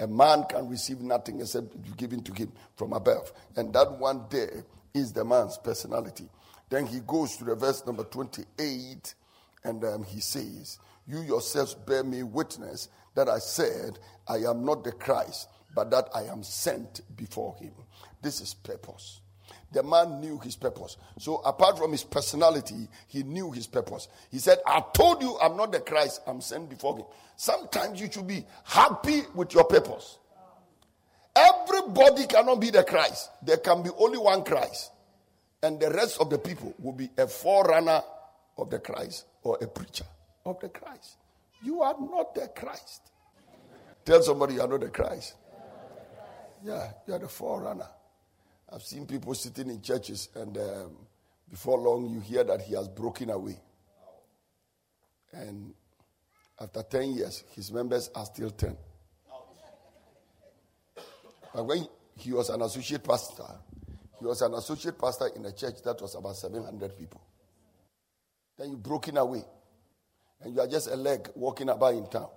A man can receive nothing except it be given to him from above. And that one there is the man's personality. Then he goes to the verse number 28, and he says, "You yourselves bear me witness that I said, I am not the Christ, but that I am sent before him." This is purpose. The man knew his purpose. So apart from his personality, he knew his purpose. He said, "I told you I'm not the Christ, I'm sent before him." Sometimes you should be happy with your purpose. Everybody cannot be the Christ. There can be only one Christ. And the rest of the people will be a forerunner of the Christ or a preacher of the Christ. You are not the Christ. Tell somebody you are not the Christ. Yeah, you are the forerunner. I've seen people sitting in churches, and before long you hear that he has broken away. And after 10 years, his members are still 10. But when he was an associate pastor, he was an associate pastor in a church that was about 700 people. Then you've broken away, and you are just a leg walking about in town.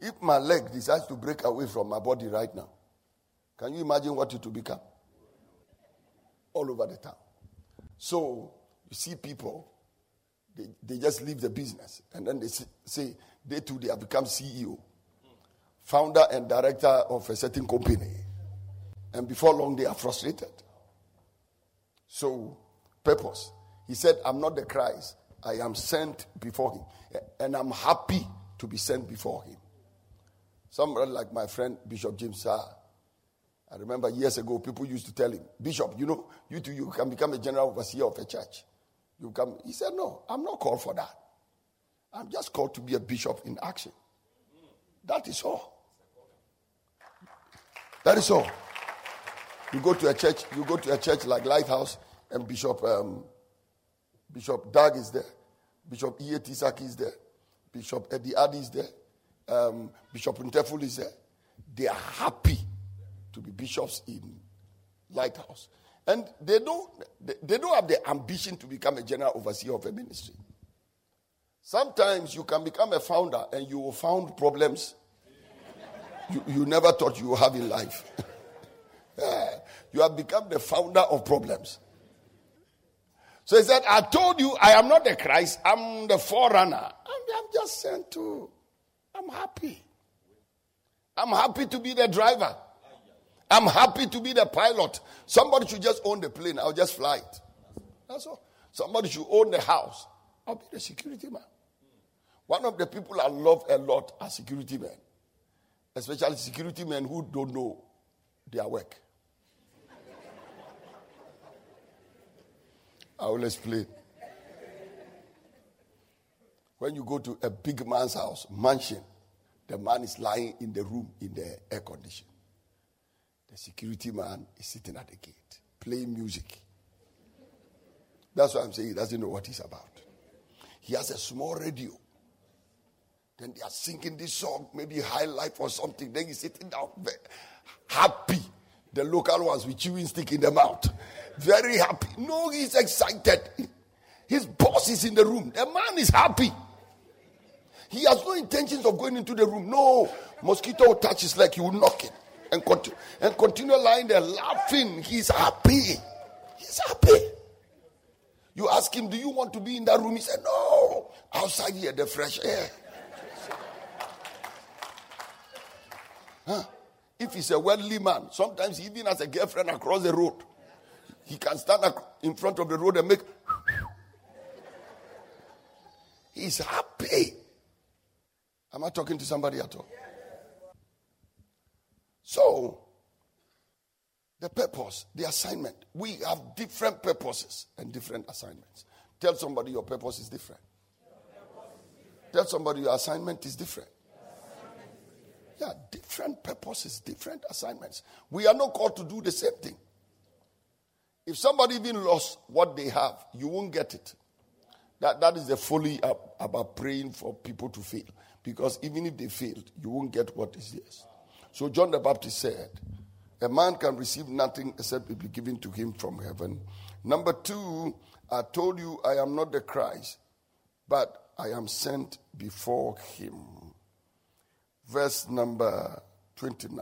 If my leg decides to break away from my body right now, can you imagine what it will become? All over the town. So you see people, they just leave the business, and then they say they too, they have become CEO, founder and director of a certain company. And before long, they are frustrated. So, purpose. He said, "I'm not the Christ. I am sent before him. And I'm happy to be sent before him." Somebody like my friend, Bishop James, I remember years ago, people used to tell him, "Bishop, you know, you too, you can become a general overseer of a church. You come." He said, "No, I'm not called for that. I'm just called to be a bishop in action. That is all. That is all." You go to a church like Lighthouse, and Bishop Doug is there. Bishop E.A.T. Saki is there. Bishop Eddie Addy is there. Bishop Interful is there. They are happy to be bishops in Lighthouse. And they don't have the ambition to become a general overseer of a ministry. Sometimes you can become a founder and you will found problems you never thought you would have in life. You have become the founder of problems. So he said, "I told you I am not the Christ. I'm the forerunner. I'm just sent to. I'm happy. I'm happy to be the driver. I'm happy to be the pilot." Somebody should just own the plane. I'll just fly it. That's all. Somebody should own the house. I'll be the security man. One of the people I love a lot are security men. Especially security men who don't know their work. I will explain. When you go to a big man's house, mansion, the man is lying in the room in the air condition. The security man is sitting at the gate, playing music. That's why I'm saying he doesn't know what he's about. He has a small radio. Then they are singing this song, maybe High Life or something. Then he's sitting down there, happy. The local ones with chewing stick in the mouth. Very happy. No, he's excited. His boss is in the room. The man is happy. He has no intentions of going into the room. No. Mosquito will touch his leg, he will knock it. And continue lying there laughing. He's happy. He's happy. You ask him, "Do you want to be in that room?" He said, "No. Outside here, the fresh air." Huh? If he's a worldly man, sometimes he even has a girlfriend across the road. He can stand in front of the road and make... He's happy. Am I talking to somebody at all? So, the purpose, the assignment. We have different purposes and different assignments. Tell somebody your purpose is different. Tell somebody your assignment is different. Yeah, different purposes, different assignments. We are not called to do the same thing. If somebody even lost what they have, you won't get it. That is the folly about praying for people to fail. Because even if they failed, you won't get what is theirs. So John the Baptist said, "A man can receive nothing except it be given to him from heaven." Number 2, "I told you I am not the Christ, but I am sent before him." Verse number 29.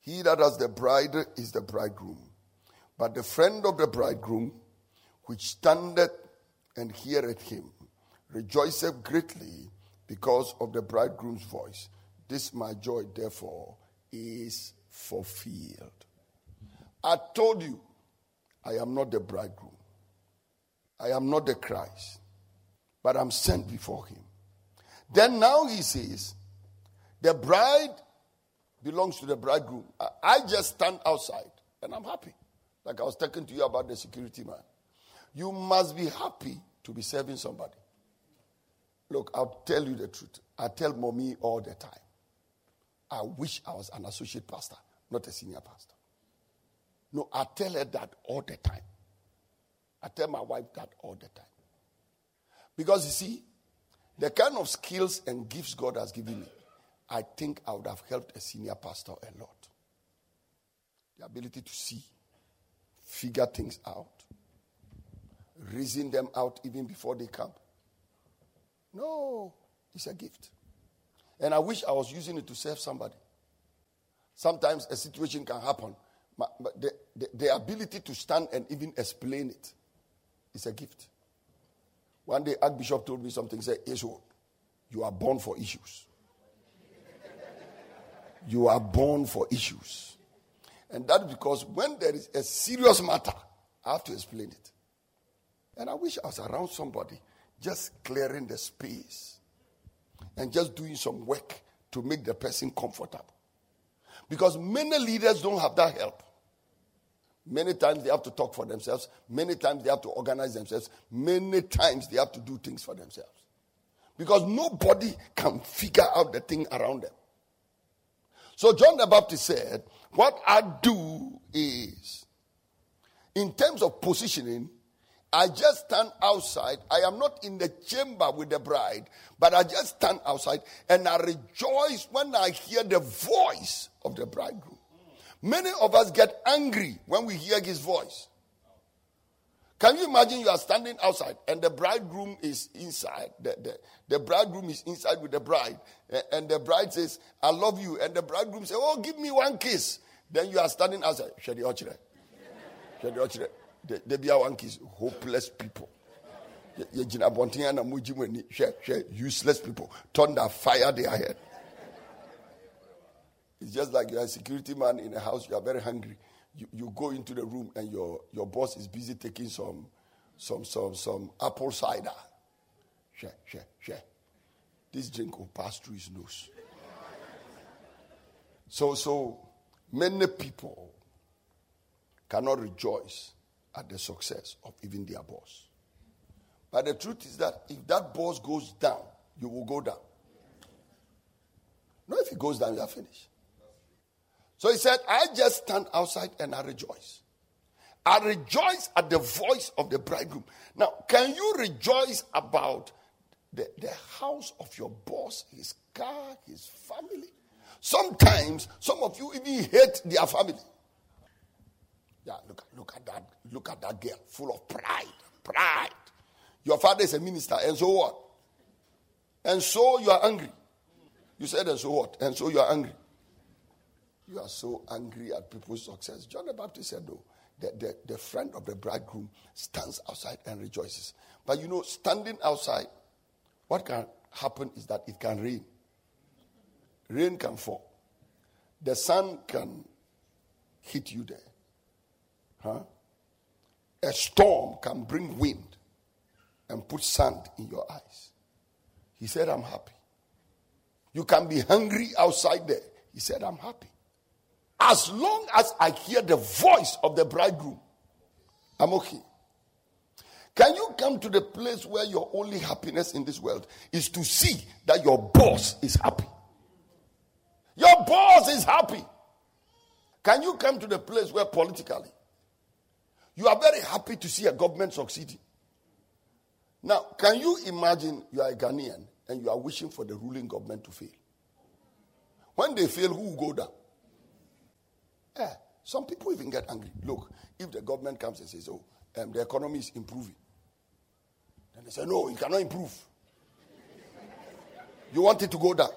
He that has the bride is the bridegroom. But the friend of the bridegroom, which standeth and heareth him, rejoiceth greatly because of the bridegroom's voice. This my joy, therefore, is fulfilled. I told you, I am not the bridegroom. I am not the Christ, but I'm sent before him. Then now he says, the bride belongs to the bridegroom. I just stand outside and I'm happy. Like I was talking to you about the security man. You must be happy to be serving somebody. Look, I'll tell you the truth. I tell mommy all the time. I wish I was an associate pastor, not a senior pastor. No, I tell her that all the time. I tell my wife that all the time. Because you see, the kind of skills and gifts God has given me, I think I would have helped a senior pastor a lot. The ability to see, figure things out, reason them out even before they come. No, it's a gift. And I wish I was using it to serve somebody. Sometimes a situation can happen. But the ability to stand and even explain it is a gift. One day, Archbishop told me something. He said, Israel, you are born for issues. You are born for issues. And that is because when there is a serious matter, I have to explain it. And I wish I was around somebody just clearing the space and just doing some work to make the person comfortable. Because many leaders don't have that help. Many times they have to talk for themselves. Many times they have to organize themselves. Many times they have to do things for themselves. Because nobody can figure out the thing around them. So John the Baptist said, what I do is, in terms of positioning, I just stand outside. I am not in the chamber with the bride, but I just stand outside and I rejoice when I hear the voice of the bridegroom. Many of us get angry when we hear his voice. Can you imagine you are standing outside and the bridegroom is inside? The bridegroom is inside with the bride. And the bride says, I love you. And the bridegroom says, oh, give me one kiss. Then you are standing outside. Shadi Ochre. They be one kiss. Hopeless people. Useless people. Thunder, fire their head. It's just like you are a security man in a house. You are very hungry. You go into the room and your boss is busy taking some apple cider. Share. This drink will pass through his nose. So many people cannot rejoice at the success of even their boss. But the truth is that if that boss goes down, you will go down. Not if he goes down, you are finished. So he said, I just stand outside and I rejoice. I rejoice at the voice of the bridegroom. Now, can you rejoice about the house of your boss, his car, his family? Sometimes, some of you even hate their family. Yeah, look at that. Look at that girl, full of pride. Your father is a minister, and so what? And so you are angry. You said, and so what? And so you are angry. You are so angry at people's success. John the Baptist said, no, the friend of the bridegroom stands outside and rejoices. But you know, standing outside, what can happen is that it can rain. Rain can fall. The sun can hit you there. Huh? A storm can bring wind and put sand in your eyes. He said, I'm happy. You can be hungry outside there. He said, I'm happy. As long as I hear the voice of the bridegroom, I'm okay. Can you come to the place where your only happiness in this world is to see that your boss is happy? Your boss is happy. Can you come to the place where politically you are very happy to see a government succeeding? Now, can you imagine you are a Ghanaian and you are wishing for the ruling government to fail? When they fail, who will go down? Yeah, some people even get angry. Look, if the government comes and says, the economy is improving. Then they say, no, it cannot improve. You want it to go down.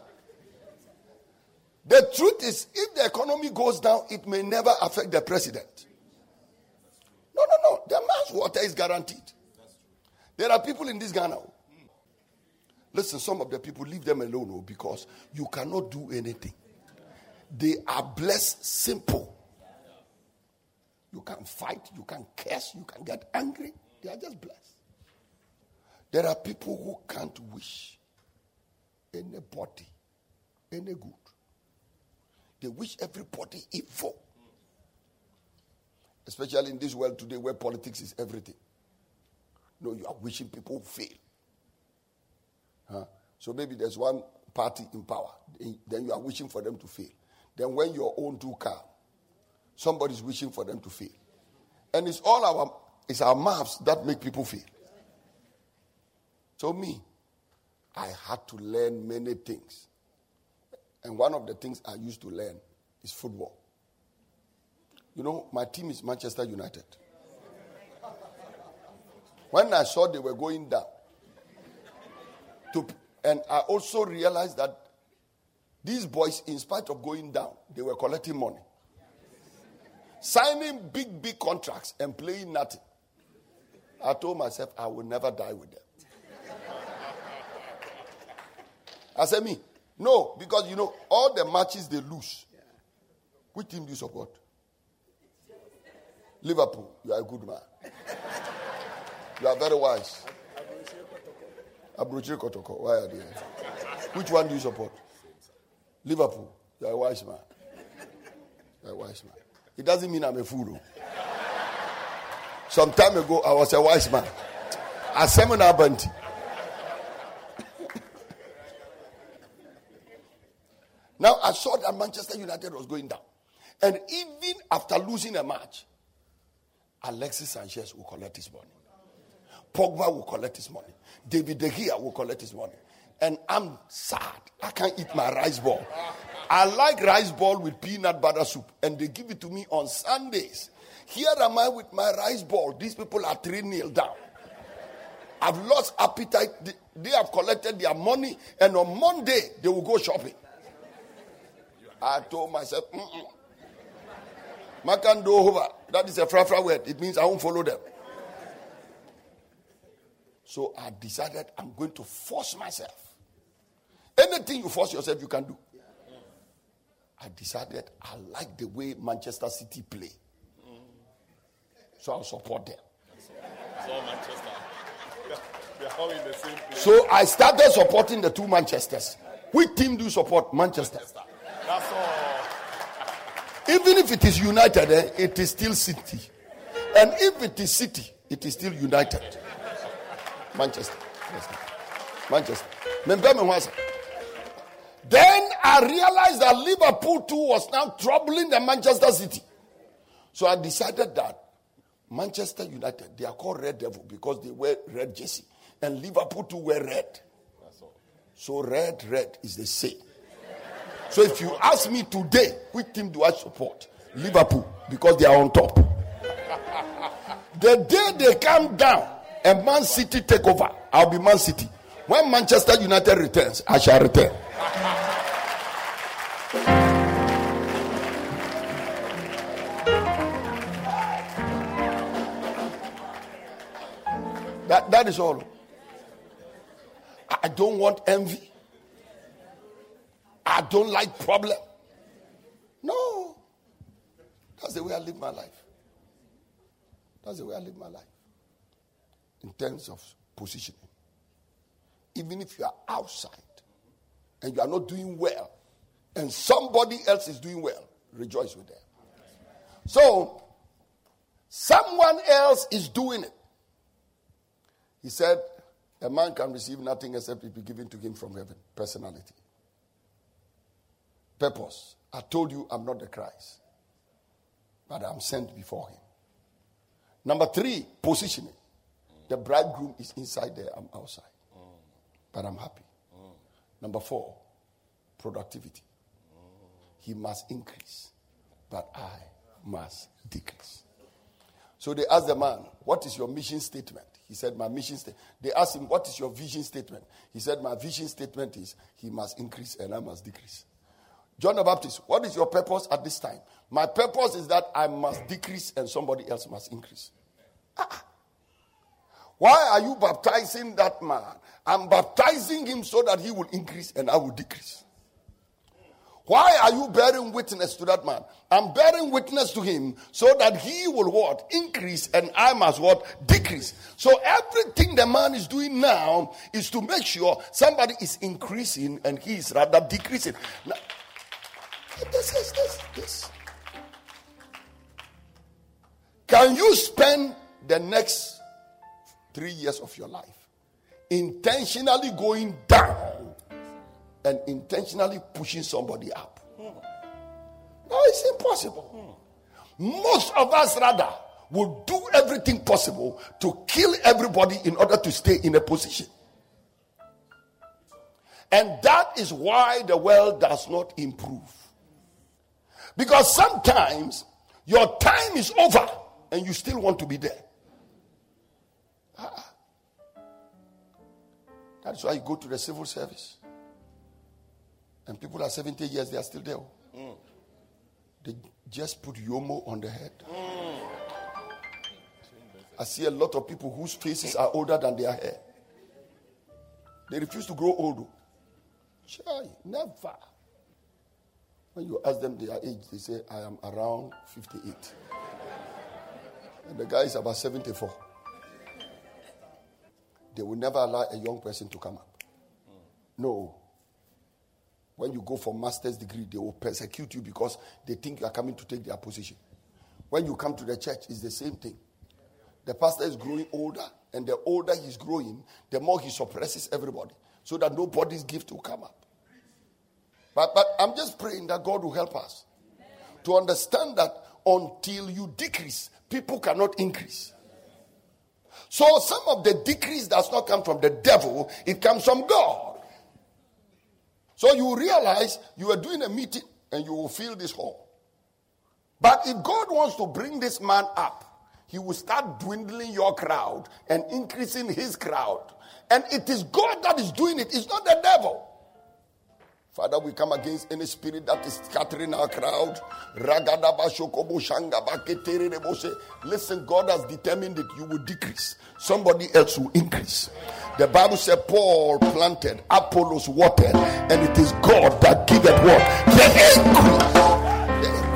The truth is, if the economy goes down, it may never affect the president. No. The man's water is guaranteed. There are people in this Ghana. Listen, some of the people, leave them alone because you cannot do anything. They are blessed simple. You can't fight, you can't curse, you can't get angry. They are just blessed. There are people who can't wish anybody any good. They wish everybody evil. Especially in this world today where politics is everything. No, you are wishing people fail. Huh? So maybe there's one party in power. Then you are wishing for them to fail. Then when your own two come, somebody's wishing for them to fail. And it's our mouths that make people fail. So me, I had to learn many things. And one of the things I used to learn is football. You know, my team is Manchester United. When I saw they were going down, and I also realized that these boys, in spite of going down, they were collecting money. Signing big contracts and playing nothing. I told myself I will never die with them. I said, me? No, because you know, all the matches they lose. Which team do you support? Liverpool. You are a good man. You are very wise. Abrochire Kotoko. Why are they? Which one do you support? Liverpool. You are a wise man. You are a wise man. It doesn't mean I'm a fool. Some time ago, I was a wise man. A seminar bunty. Now, I saw that Manchester United was going down. And even after losing a match, Alexis Sanchez will collect his money. Pogba will collect his money. David De Gea will collect his money. And I'm sad. I can't eat my rice ball. I like rice ball with peanut butter soup. And they give it to me on Sundays. Here am I with my rice ball. These people are 3-0 down. I've lost appetite. They have collected their money. And on Monday, they will go shopping. I told myself, that is a fra-fra word. It means I won't follow them. So I decided I'm going to force myself. Anything you force yourself, you can do. I decided I like the way Manchester City play. So I'll support them. It's all Manchester. They're all in the same place. So I started supporting the two Manchesters. Which team do you support? Manchester. That's all. Even if it is United, it is still City. And if it is City, it is still United. Manchester. Then I realized that Liverpool too was now troubling the Manchester City. So I decided that Manchester United, they are called Red Devil because they wear red jersey. And Liverpool too wear red. So red is the same. So if you ask me today, which team do I support? Liverpool, because they are on top. The day they come down and Man City take over, I'll be Man City. When Manchester United returns, I shall return. That is all. I don't want envy. I don't like problem. No. That's the way I live my life. In terms of positioning. Even if you are outside and you are not doing well and somebody else is doing well, rejoice with them. So, someone else is doing it. He said, a man can receive nothing except it be given to him from heaven. Personality. Purpose. I told you I'm not the Christ, but I'm sent before him. Number 3, positioning. The bridegroom is inside there, I'm outside. But I'm happy. Number 4, productivity. He must increase, but I must decrease. So they asked the man, what is your mission statement? He said, my mission statement. They asked him, what is your vision statement? He said, my vision statement is, he must increase and I must decrease. John the Baptist, what is your purpose at this time? My purpose is that I must decrease and somebody else must increase. Ah. Why are you baptizing that man? I'm baptizing him so that he will increase and I will decrease. Why are you bearing witness to that man? I'm bearing witness to him so that he will what? Increase and I must what? Decrease. So everything the man is doing now is to make sure somebody is increasing and he is rather decreasing. Now, this. Can you spend the next 3 years of your life intentionally going down and intentionally pushing somebody up? No, it's impossible. Most of us rather would do everything possible to kill everybody in order to stay in a position. And that is why the world does not improve. Because sometimes your time is over and you still want to be there. That's why you go to the civil service. And people are 70 years, they are still there. Mm. They just put Yomo on the head. Mm. I see a lot of people whose faces are older than their hair. They refuse to grow old. Sure, never. When you ask them their age, they say, I am around 58. And the guy is about 74. They will never allow a young person to come up. No. When you go for master's degree, they will persecute you because they think you are coming to take their position. When you come to the church, it's the same thing. The pastor is growing older, and the older he's growing, the more he suppresses everybody so that nobody's gift will come up. But I'm just praying that God will help us to understand that until you decrease, people cannot increase. So some of the decrease does not come from the devil, it comes from God. So you realize you are doing a meeting and you will fill this hall. But if God wants to bring this man up, he will start dwindling your crowd and increasing his crowd. And it is God that is doing it, it's not the devil. Father, we come against any spirit that is scattering our crowd. Listen, God has determined that you will decrease. Somebody else will increase. The Bible said Paul planted, Apollos watered, and it is God that giveth what? The increase.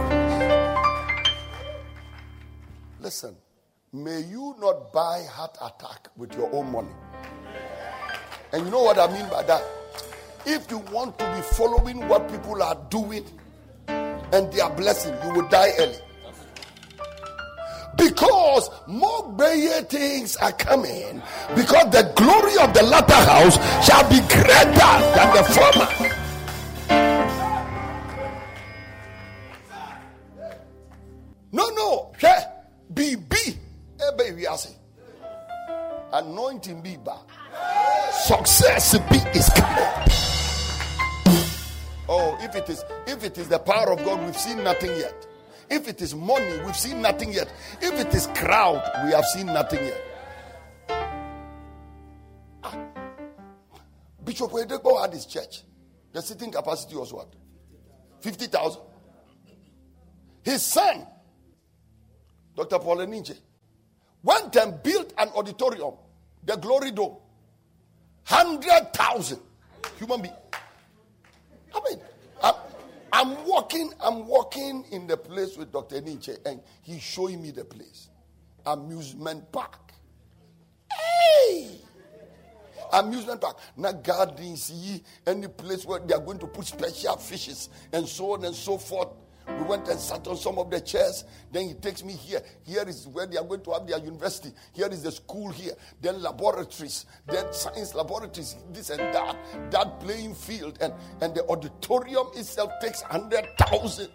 Listen, may you not buy heart attack with your own money. And you know what I mean by that? If you want to be following what people are doing and their blessing, you will die early. Because more greater things are coming. Because the glory of the latter house shall be greater than the former. No. BB. Anointing be back. Success be is coming. Oh, if it is the power of God, we've seen nothing yet. If it is money, we've seen nothing yet. If it is crowd, we have seen nothing yet. Bishop Oyedepo had his church. The sitting capacity was what? 50,000. His son, Dr. Paul Eninje, went and built an auditorium, the Glory Dome. 100,000 human beings. I mean, I'm walking in the place with Dr. Nietzsche, and he's showing me the place. Amusement park. Hey! Amusement park. Now gardens, any place where they are going to put special fishes and so on and so forth. We went and sat on some of the chairs. Then he takes me here. Here is where they are going to have their university. Here is the school here. Then laboratories. Then science laboratories. This and that. That playing field. And the auditorium itself takes 100,000.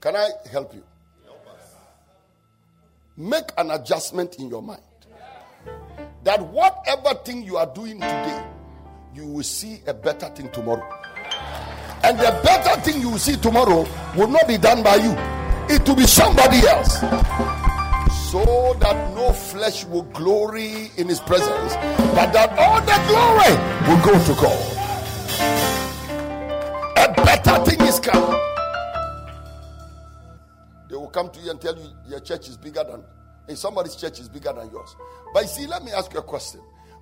Can I help you? Make an adjustment in your mind. That whatever thing you are doing today, you will see a better thing tomorrow. And the better thing you will see tomorrow will not be done by you. It will be somebody else. So that no flesh will glory in his presence, but that all the glory will go to God. A better nothing is come. They will come to you and tell you your church is bigger than, and somebody's church is bigger than yours. But you see, let me ask you a question.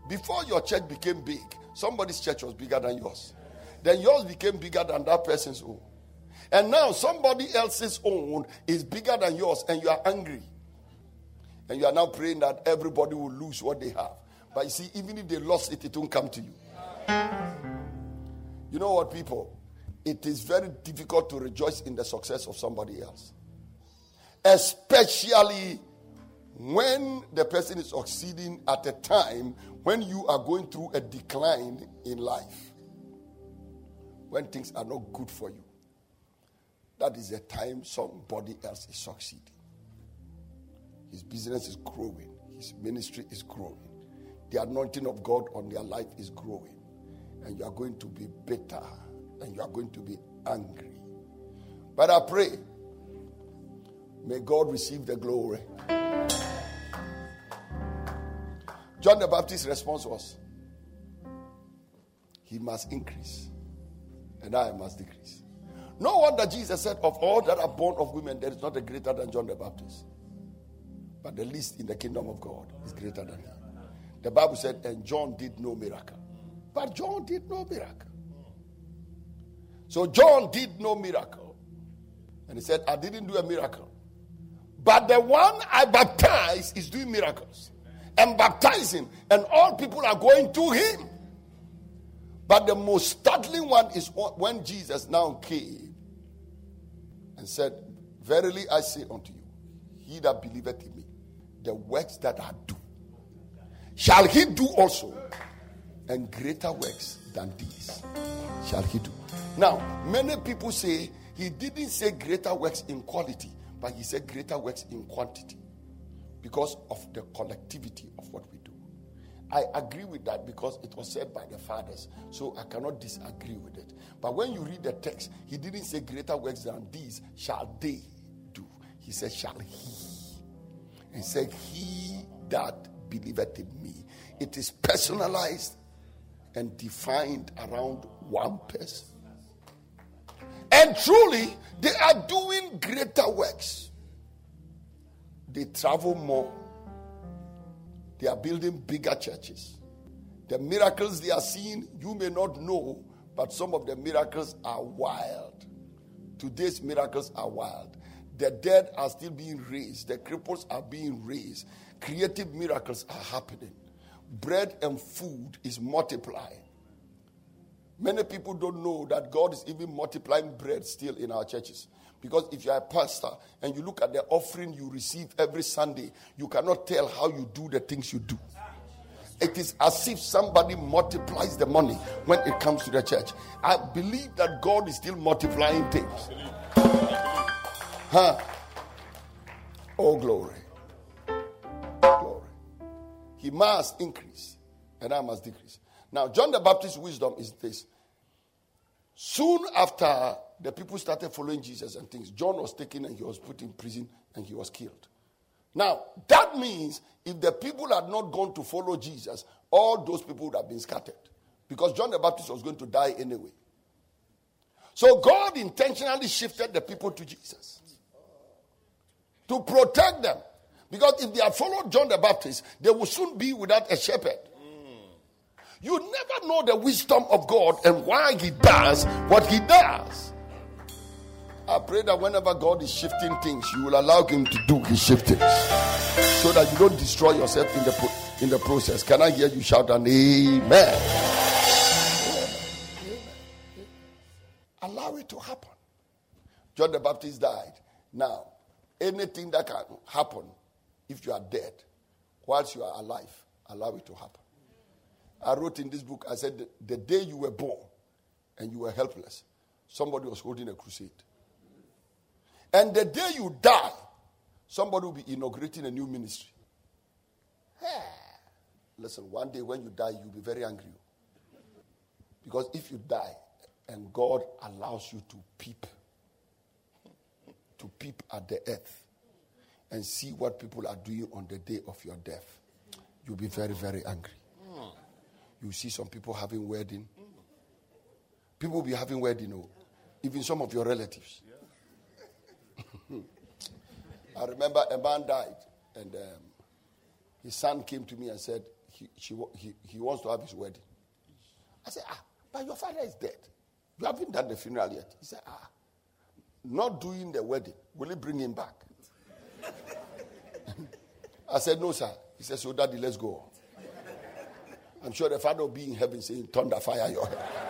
Before your church became big, somebody's church was bigger than yours. Then yours became bigger than that person's own. And now somebody else's own is bigger than yours, and you are angry. And you are now praying that everybody will lose what they have. But you see, even if they lost it, it won't come to you. You know what, people? It is very difficult to rejoice in the success of somebody else. Especially when the person is succeeding at a time when you are going through a decline in life. When things are not good for you. That is the time somebody else is succeeding. His business is growing. His ministry is growing. The anointing of God on their life is growing. And you are going to be bitter. And you are going to be angry. But I pray, may God receive the glory. John the Baptist's response was, he must increase, and I must decrease. No wonder Jesus said, of all that are born of women, there is not a greater than John the Baptist. But the least in the kingdom of God is greater than him. The Bible said, and John did no miracle. But John did no miracle. So John did no miracle. And he said, I didn't do a miracle. But the one I baptize is doing miracles. And baptizing. And all people are going to him. But the most startling one is when Jesus now came and said, verily I say unto you, he that believeth in me, the works that I do, shall he do also, and greater works than these shall he do. Now, many people say he didn't say greater works in quality, but he said greater works in quantity because of the collectivity of what we do. I agree with that because it was said by the fathers, so I cannot disagree with it. But when you read the text, he didn't say greater works than these shall they do. He said, shall he? And said, he that believeth in me. It is personalized and defined around one person. And truly, they are doing greater works. They travel more. They are building bigger churches. The miracles they are seeing, you may not know, but some of the miracles are wild. Today's miracles are wild. The dead are still being raised. The cripples are being raised. Creative miracles are happening. Bread and food is multiplying. Many people don't know that God is even multiplying bread still in our churches. Because if you are a pastor and you look at the offering you receive every Sunday, you cannot tell how you do the things you do. It is as if somebody multiplies the money when it comes to the church. I believe that God is still multiplying things. Huh? Oh, glory. Glory. He must increase and I must decrease. Now, John the Baptist's wisdom is this. Soon after the people started following Jesus and things, John was taken and he was put in prison and he was killed. Now, that means if the people had not gone to follow Jesus, all those people would have been scattered. Because John the Baptist was going to die anyway. So God intentionally shifted the people to Jesus. To protect them. Because if they had followed John the Baptist, they would soon be without a shepherd. You never know the wisdom of God and why he does what he does. I pray that whenever God is shifting things, you will allow him to do his shiftings so that you don't destroy yourself in the process. Can I hear you shout an amen? Amen. Allow it to happen. John the Baptist died. Now, anything that can happen if you are dead, whilst you are alive, allow it to happen. I wrote in this book, I said, the day you were born and you were helpless, somebody was holding a crusade. And the day you die, somebody will be inaugurating a new ministry. Hey. Listen, one day when you die, you'll be very angry. Because if you die and God allows you to peep at the earth and see what people are doing on the day of your death, you'll be very, very angry. You see some people having wedding. People will be having wedding. even some of your relatives. Yeah. I remember a man died, and his son came to me and said he wants to have his wedding. I said, but your father is dead. You haven't done the funeral yet. He said, not doing the wedding, will you bring him back? I said, no, sir. He said, so daddy, let's go. I'm sure the father will be in heaven saying, thunder fire your head.